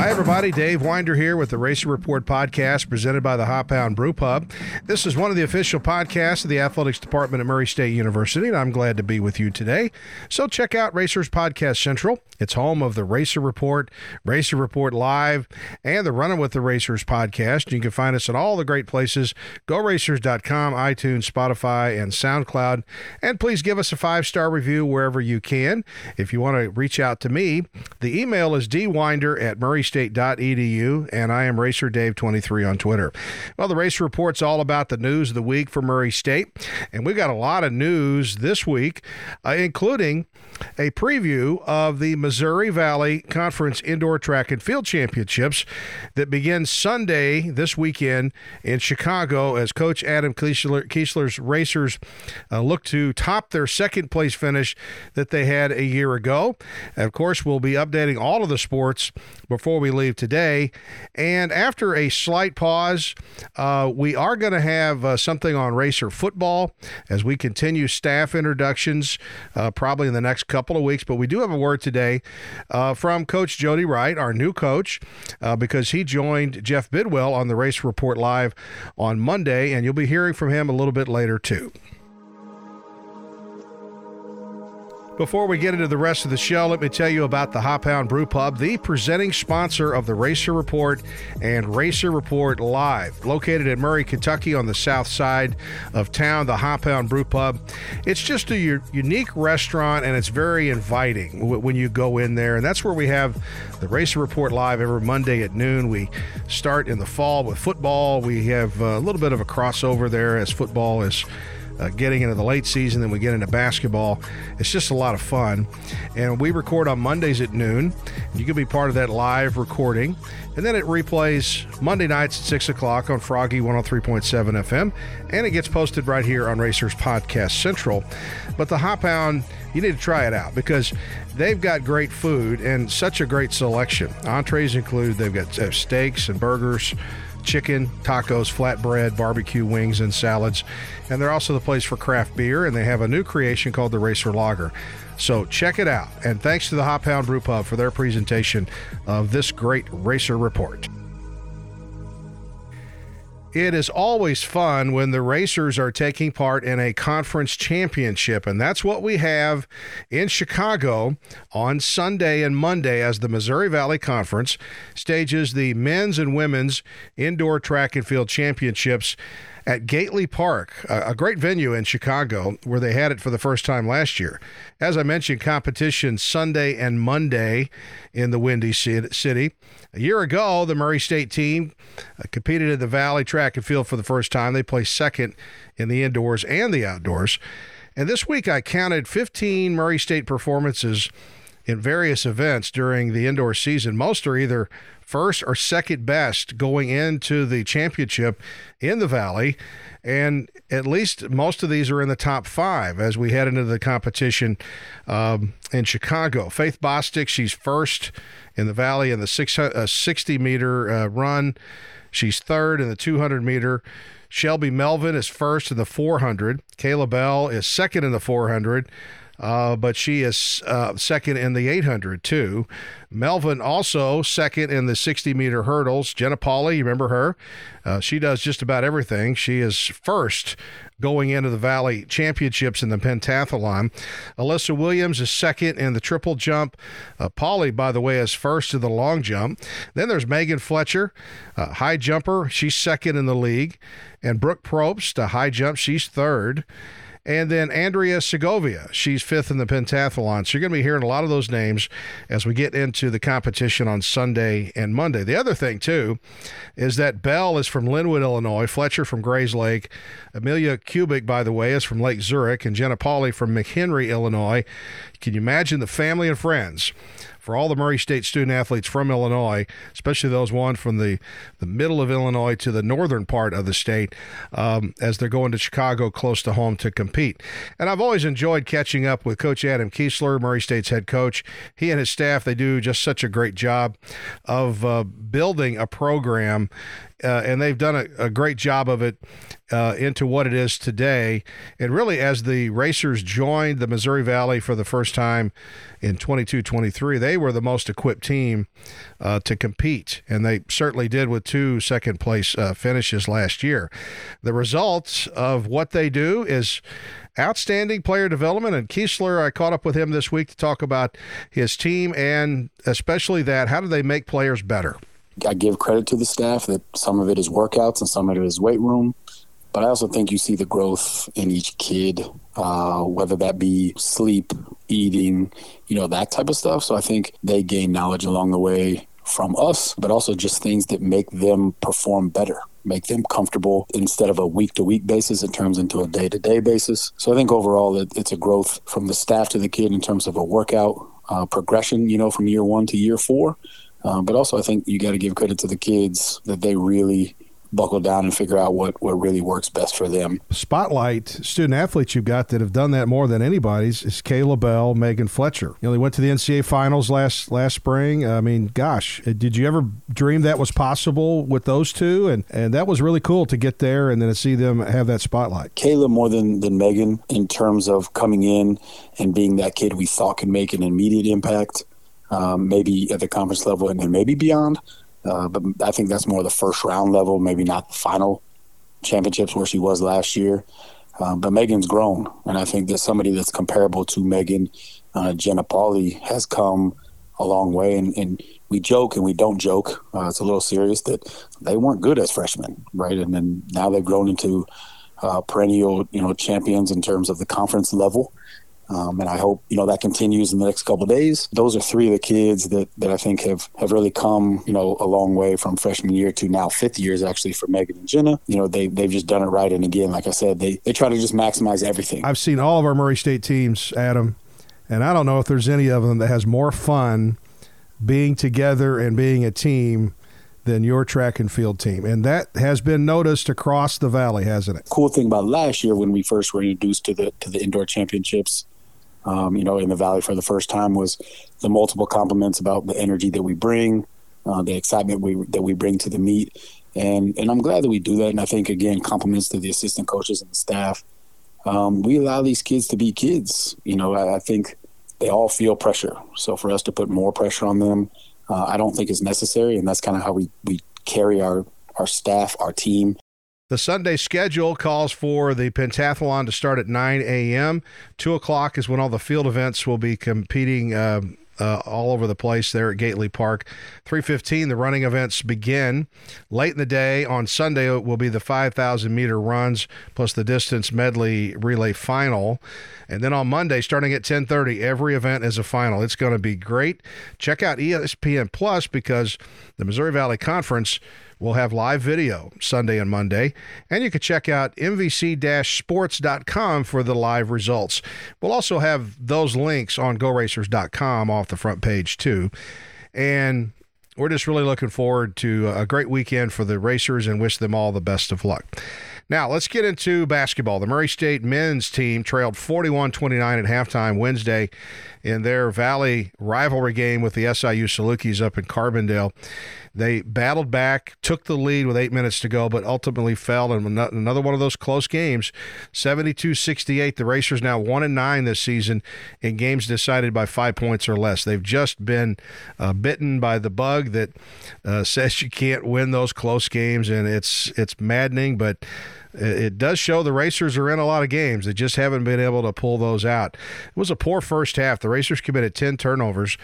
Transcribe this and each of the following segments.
Hi, everybody. Dave Winder here with the Racer Report podcast presented by the Hop Hound Brew Pub. This is one of the official podcasts of the Athletics Department at Murray State University, and I'm glad to be with you today. So check out Racers Podcast Central. It's home of the Racer Report, Racer Report Live, and the Running with the Racers podcast. You can find us at all the great places, goracers.com, iTunes, Spotify, and SoundCloud. And please give us a 5-star review wherever you can. If you want to reach out to me, the email is dwinder@murraystate.edu, and I am RacerDave23 on Twitter. Well, the Racer Report's all about the news of the week for Murray State, and we've got a lot of news this week, including a preview of the Missouri Valley Conference Indoor Track and Field Championships that begins Sunday this weekend in Chicago as Coach Adam Kiesler's Racers look to top their second-place finish that they had a year ago. And of course, we'll be updating all of the sports before we leave today. And after a slight pause, we are going to have something on Racer football as we continue staff introductions probably in the next couple of weeks. But we do have a word today from Coach Jody Wright, our new coach, because he joined Jeff Bidwell on the Race Report Live on Monday, and you'll be hearing from him a little bit later too. Before we get into the rest of the show, let me tell you about the Hop Hound Brew Pub, the presenting sponsor of the Racer Report and Racer Report Live. Located in Murray, Kentucky on the south side of town, the Hop Hound Brew Pub. It's just a unique restaurant, and it's very inviting when you go in there. And that's where we have the Racer Report Live every Monday at noon. We start in the fall with football. We have a little bit of a crossover there as football is getting into the late season, then we get into basketball. It's just a lot of fun. And we record on Mondays at noon. You can be part of that live recording. And then it replays Monday nights at 6 o'clock on Froggy 103.7 FM. And it gets posted right here on Racers Podcast Central. But the Hop Hound, you need to try it out because they've got great food and such a great selection. Entrees include, they've got steaks and burgers, chicken, tacos, flatbread, barbecue wings, and salads. And they're also the place for craft beer, and they have a new creation called the Racer Lager. So check it out. And thanks to the Hop Hound Brew Pub for their presentation of this great Racer Report. It is always fun when the Racers are taking part in a conference championship, and that's what we have in Chicago on Sunday and Monday as the Missouri Valley Conference stages the men's and women's indoor track and field championships at Gately Park, a great venue in Chicago where they had it for the first time last year. As I mentioned, competition Sunday and Monday in the Windy City. A year ago, the Murray State team competed at the Valley Track and Field for the first time. They placed second in the indoors and the outdoors. And this week I counted 15 Murray State performances in various events during the indoor season. Most are either first or second best going into the championship in the Valley, and at least most of these are in the top five as we head into the competition in Chicago. Faith Bostick, she's first in the Valley in the 60-meter run. She's third in the 200-meter. Shelby Melvin is first in the 400. Kayla Bell is second in the 400. But she is second in the 800, too. Melvin also second in the 60-meter hurdles. Jenna Pauley, you remember her? She does just about everything. She is first going into the Valley Championships in the pentathlon. Alyssa Williams is second in the triple jump. Pauley, by the way, is first in the long jump. Then there's Megan Fletcher, high jumper. She's second in the league. And Brooke Probst, a high jump. She's third. And then Andrea Segovia, she's fifth in the pentathlon. So you're going to be hearing a lot of those names as we get into the competition on Sunday and Monday. The other thing, too, is that Bell is from Linwood, Illinois, Fletcher from Grays Lake, Amelia Kubik, by the way, is from Lake Zurich, and Jenna Pauley from McHenry, Illinois. Can you imagine the family and friends for all the Murray State student-athletes from Illinois, especially those ones from the middle of Illinois to the northern part of the state, as they're going to Chicago close to home to compete. And I've always enjoyed catching up with Coach Adam Kiesler, Murray State's head coach. He and his staff, they do just such a great job of building a program and they've done a great job of it into what it is today. And really, as the Racers joined the Missouri Valley for the first time in 22-23, they were the most equipped team to compete, and they certainly did with two second-place finishes last year. The results of what they do is outstanding player development, and Kiesler, I caught up with him this week to talk about his team and especially that, how do they make players better? I give credit to the staff that some of it is workouts and some of it is weight room, but I also think you see the growth in each kid, whether that be sleep, eating, that type of stuff. So I think they gain knowledge along the way from us, but also just things that make them perform better, make them comfortable instead of a week-to-week basis. It turns into a day-to-day basis. So I think overall it's a growth from the staff to the kid in terms of a workout progression, from year one to year four. But also I think you got to give credit to the kids that they really buckle down and figure out what really works best for them. Spotlight student-athletes you've got that have done that more than anybody's is Kayla Bell, Megan Fletcher. They went to the NCAA Finals last spring. I mean, gosh, did you ever dream that was possible with those two? And that was really cool to get there and then to see them have that spotlight. Kayla more than Megan in terms of coming in and being that kid we thought could make an immediate impact, maybe at the conference level and maybe beyond. But I think that's more the first round level, maybe not the final championships where she was last year. But Megan's grown, and I think that somebody that's comparable to Megan, Jenna Pauley, has come a long way. And we joke and we don't joke. It's a little serious that they weren't good as freshmen, right? And then now they've grown into perennial, champions in terms of the conference level. And I hope, that continues in the next couple of days. Those are three of the kids that I think have really come, a long way from freshman year to now fifth years actually for Megan and Jenna. They've just done it right. And again, like I said, they try to just maximize everything. I've seen all of our Murray State teams, Adam, and I don't know if there's any of them that has more fun being together and being a team than your track and field team. And that has been noticed across the valley, hasn't it? Cool thing about last year when we first were introduced to the indoor championships, in the valley for the first time was the multiple compliments about the energy that we bring, the excitement that we bring to the meet. And I'm glad that we do that. And I think, again, compliments to the assistant coaches and the staff. We allow these kids to be kids. I think they all feel pressure. So for us to put more pressure on them, I don't think it's necessary, and that's kind of how we carry our staff, our team. The Sunday schedule calls for the pentathlon to start at 9 a.m. 2 o'clock is when all the field events will be competing all over the place there at Gately Park. 3:15, the running events begin. Late in the day on Sunday it will be the 5,000-meter runs plus the distance medley relay final. And then on Monday, starting at 10:30, every event is a final. It's going to be great. Check out ESPN Plus because the Missouri Valley Conference we'll have live video Sunday and Monday, and you can check out mvc-sports.com for the live results. We'll also have those links on goracers.com off the front page, too. And we're just really looking forward to a great weekend for the Racers and wish them all the best of luck. Now, let's get into basketball. The Murray State men's team trailed 41-29 at halftime Wednesday in their Valley rivalry game with the SIU Salukis up in Carbondale. They battled back, took the lead with 8 minutes to go, but ultimately fell in another one of those close games, 72-68. The Racers now 1-9 this season in games decided by 5 points or less. They've just been bitten by the bug that says you can't win those close games, and it's maddening, but it does show the Racers are in a lot of games. They just haven't been able to pull those out. It was a poor first half. The Racers committed 10 turnovers.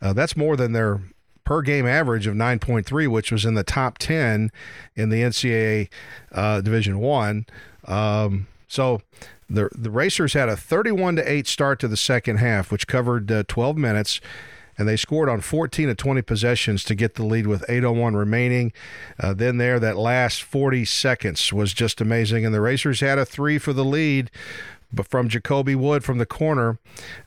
That's more than their per-game average of 9.3, which was in the top 10 in the NCAA Division I. So the Racers had a 31-8 start to the second half, which covered 12 minutes. And they scored on 14 of 20 possessions to get the lead with 8:01 remaining. That last 40 seconds was just amazing. And the Racers had a three for the lead from Jacoby Wood from the corner,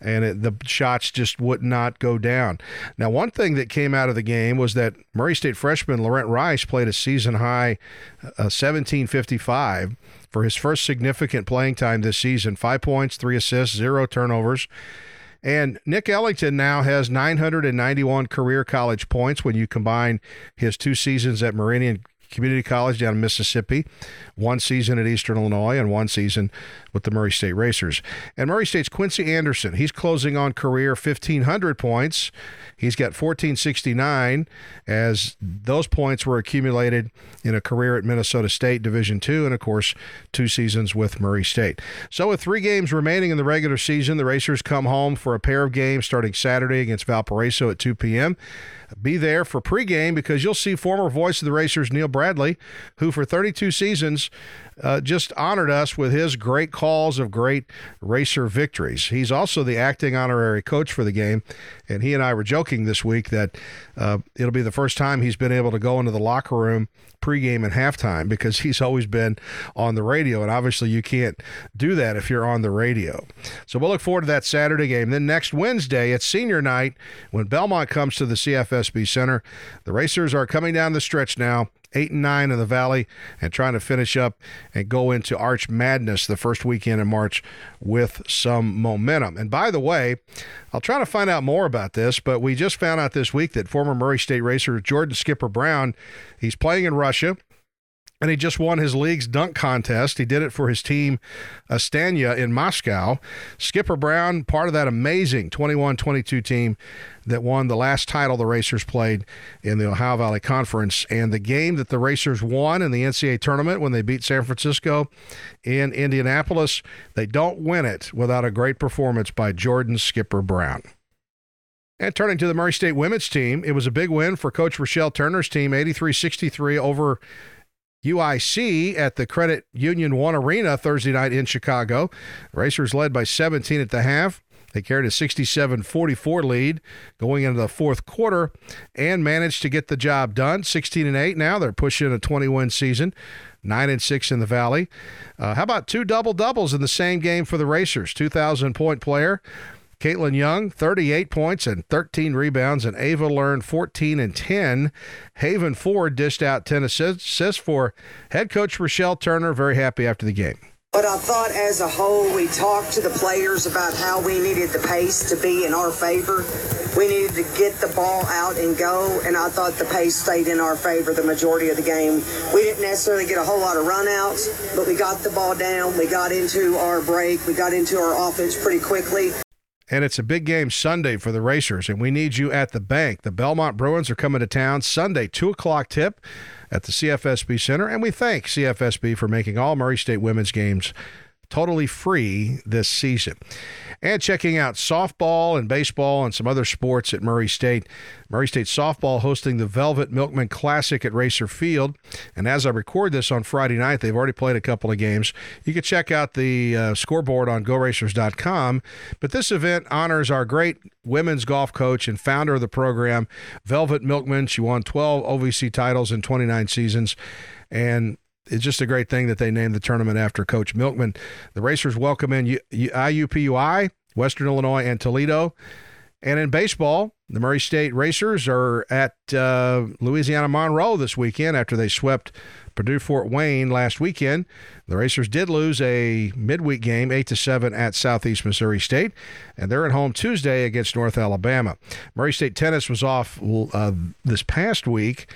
and the shots just would not go down. Now, one thing that came out of the game was that Murray State freshman Laurent Rice played a season-high 17.55 for his first significant playing time this season, 5 points, 3 assists, 0 turnovers. And Nick Ellington now has 991 career college points when you combine his 2 seasons at Marian Community College down in Mississippi, one season at Eastern Illinois, and one season with the Murray State Racers. And Murray State's Quincy Anderson, he's closing on career 1,500 points. He's got 1,469, as those points were accumulated in a career at Minnesota State Division II, and, of course, two seasons with Murray State. So with 3 games remaining in the regular season, the Racers come home for a pair of games starting Saturday against Valparaiso at 2 p.m. Be there for pregame, because you'll see former voice of the Racers Neil Bradley, who for 32 seasons just honored us with his great calls of great Racer victories. He's also the acting honorary coach for the game, and he and I were joking this week that it'll be the first time he's been able to go into the locker room pregame and halftime, because he's always been on the radio, and obviously you can't do that if you're on the radio. So we'll look forward to that Saturday game. Then next Wednesday, it's senior night when Belmont comes to the CFSB Center. The Racers are coming down the stretch now, 8-9 in the Valley, and trying to finish up and go into Arch Madness the first weekend in March with some momentum. And by the way, I'll try to find out more about this, but we just found out this week that former Murray State Racer Jordan Skipper Brown, he's playing in Russia, and he just won his league's dunk contest. He did it for his team, Astana, in Moscow. Skipper Brown, part of that amazing 21-22 team that won the last title the Racers played in the Ohio Valley Conference. And the game that the Racers won in the NCAA tournament when they beat San Francisco in Indianapolis, they don't win it without a great performance by Jordan Skipper Brown. And turning to the Murray State women's team, it was a big win for Coach Rochelle Turner's team, 83-63 over UIC at the Credit Union One Arena Thursday night in Chicago. The Racers led by 17 at the half. They carried a 67-44 lead going into the fourth quarter and managed to get the job done. 16-8 now. They're pushing a 20-win season, 9-6 in the Valley. How about 2 double-doubles in the same game for the Racers? 2,000-point player Caitlin Young, 38 points and 13 rebounds, and Ava Learn, 14 and 10. Haven Ford dished out 10 assists for head coach Rochelle Turner. Very happy after the game. But I thought as a whole, we talked to the players about how we needed the pace to be in our favor. We needed to get the ball out and go, and I thought the pace stayed in our favor the majority of the game. We didn't necessarily get a whole lot of runouts, but we got the ball down. We got into our break. We got into our offense pretty quickly. And it's a big game Sunday for the Racers, and we need you at the bank. The Belmont Bruins are coming to town Sunday, 2 o'clock tip at the CFSB Center, and we thank CFSB for making all Murray State women's games totally free this season. And checking out softball and baseball and some other sports at Murray State. Murray State softball hosting the Velvet Milkman Classic at Racer Field. And as I record this on Friday night, they've already played a couple of games. You can check out the scoreboard on goracers.com. But this event honors our great women's golf coach and founder of the program, Velvet Milkman. She won 12 OVC titles in 29 seasons. And it's just a great thing that they named the tournament after Coach Milkman. The Racers welcome in IUPUI, Western Illinois, and Toledo. And in baseball, the Murray State Racers are at Louisiana Monroe this weekend after they swept Purdue-Fort Wayne last weekend. The Racers did lose a midweek game, 8-7 at Southeast Missouri State, and they're at home Tuesday against North Alabama. Murray State tennis was off this past week.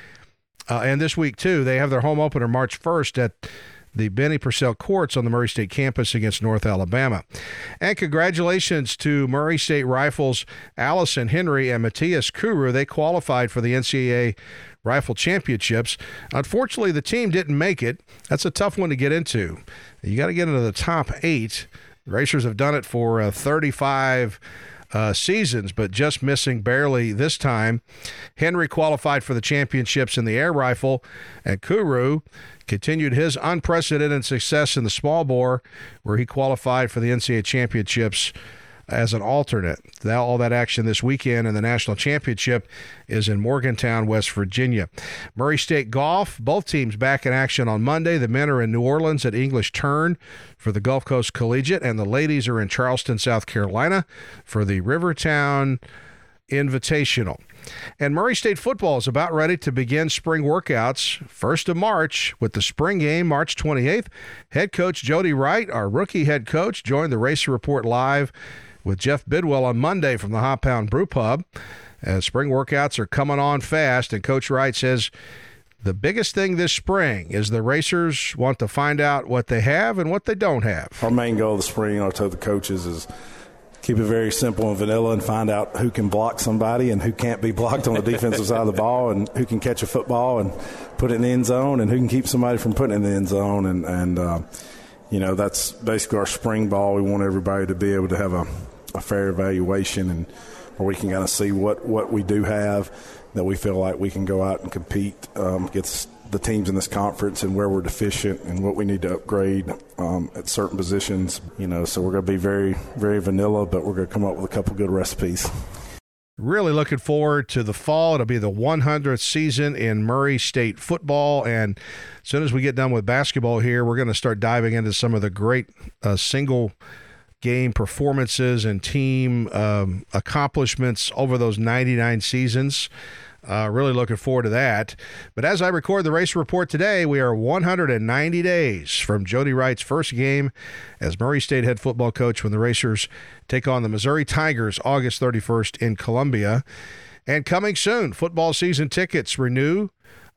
And this week, too, they have their home opener March 1st at the Benny Purcell Courts on the Murray State campus against North Alabama. And congratulations to Murray State Rifles Allison Henry and Matthias Kuru. They qualified for the NCAA Rifle Championships. Unfortunately, the team didn't make it. That's a tough one to get into. You got to get into the top 8. The Racers have done it for 35 seasons, but just missing barely this time. Henry qualified for the championships in the air rifle, and Kuru continued his unprecedented success in the small bore, where he qualified for the NCAA championships as an alternate. Now all that action this weekend, and the national championship is in Morgantown, West Virginia. Murray State Golf, both teams back in action on Monday. The men are in New Orleans at English Turn for the Gulf Coast Collegiate, and the ladies are in Charleston, South Carolina for the Rivertown Invitational. And Murray State football is about ready to begin spring workouts 1st of March with the spring game March 28th. Head coach Jody Wright, our rookie head coach, joined the Racer Report Live with Jeff Bidwell on Monday from the Hop Hound Brew Pub. Spring workouts are coming on fast, and Coach Wright says The biggest thing this spring is the racers want to find out what they have and what they don't have. Our main goal this spring, I told the coaches, is keep it very simple and vanilla and find out who can block somebody and who can't be blocked on the defensive side of the ball, and who can catch a football and put it in the end zone, and who can keep somebody from putting it in the end zone. And that's basically our spring ball. We want everybody to be able to have a fair evaluation, and where we can kind of see what we do have, that we feel like we can go out and compete against the teams in this conference, and where we're deficient and what we need to upgrade at certain positions. So we're going to be very, very vanilla, but we're going to come up with a couple good recipes. Really looking forward to the fall. It'll be the 100th season in Murray State football, and as soon as we get done with basketball here, we're going to start diving into some of the great single game performances and team accomplishments over those 99 seasons. Really looking forward to that. But as I record the Racer Report today, we are 190 days from Jody Wright's first game as Murray State head football coach when the Racers take on the Missouri Tigers August 31st in Columbia. And coming soon, football season tickets renew.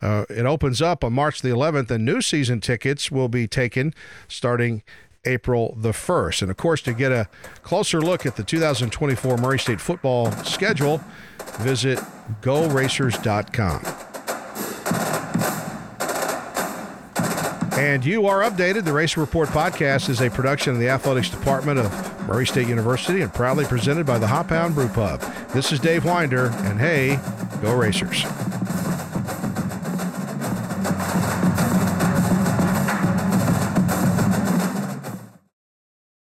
It opens up on March the 11th, and new season tickets will be taken starting April the 1st. And, of course, to get a closer look at the 2024 Murray State football schedule, visit goracers.com. And you are updated. The Racer Report podcast is a production of the Athletics Department of Murray State University and proudly presented by the Hop Hound Brew Pub. This is Dave Winder, and hey, go Racers.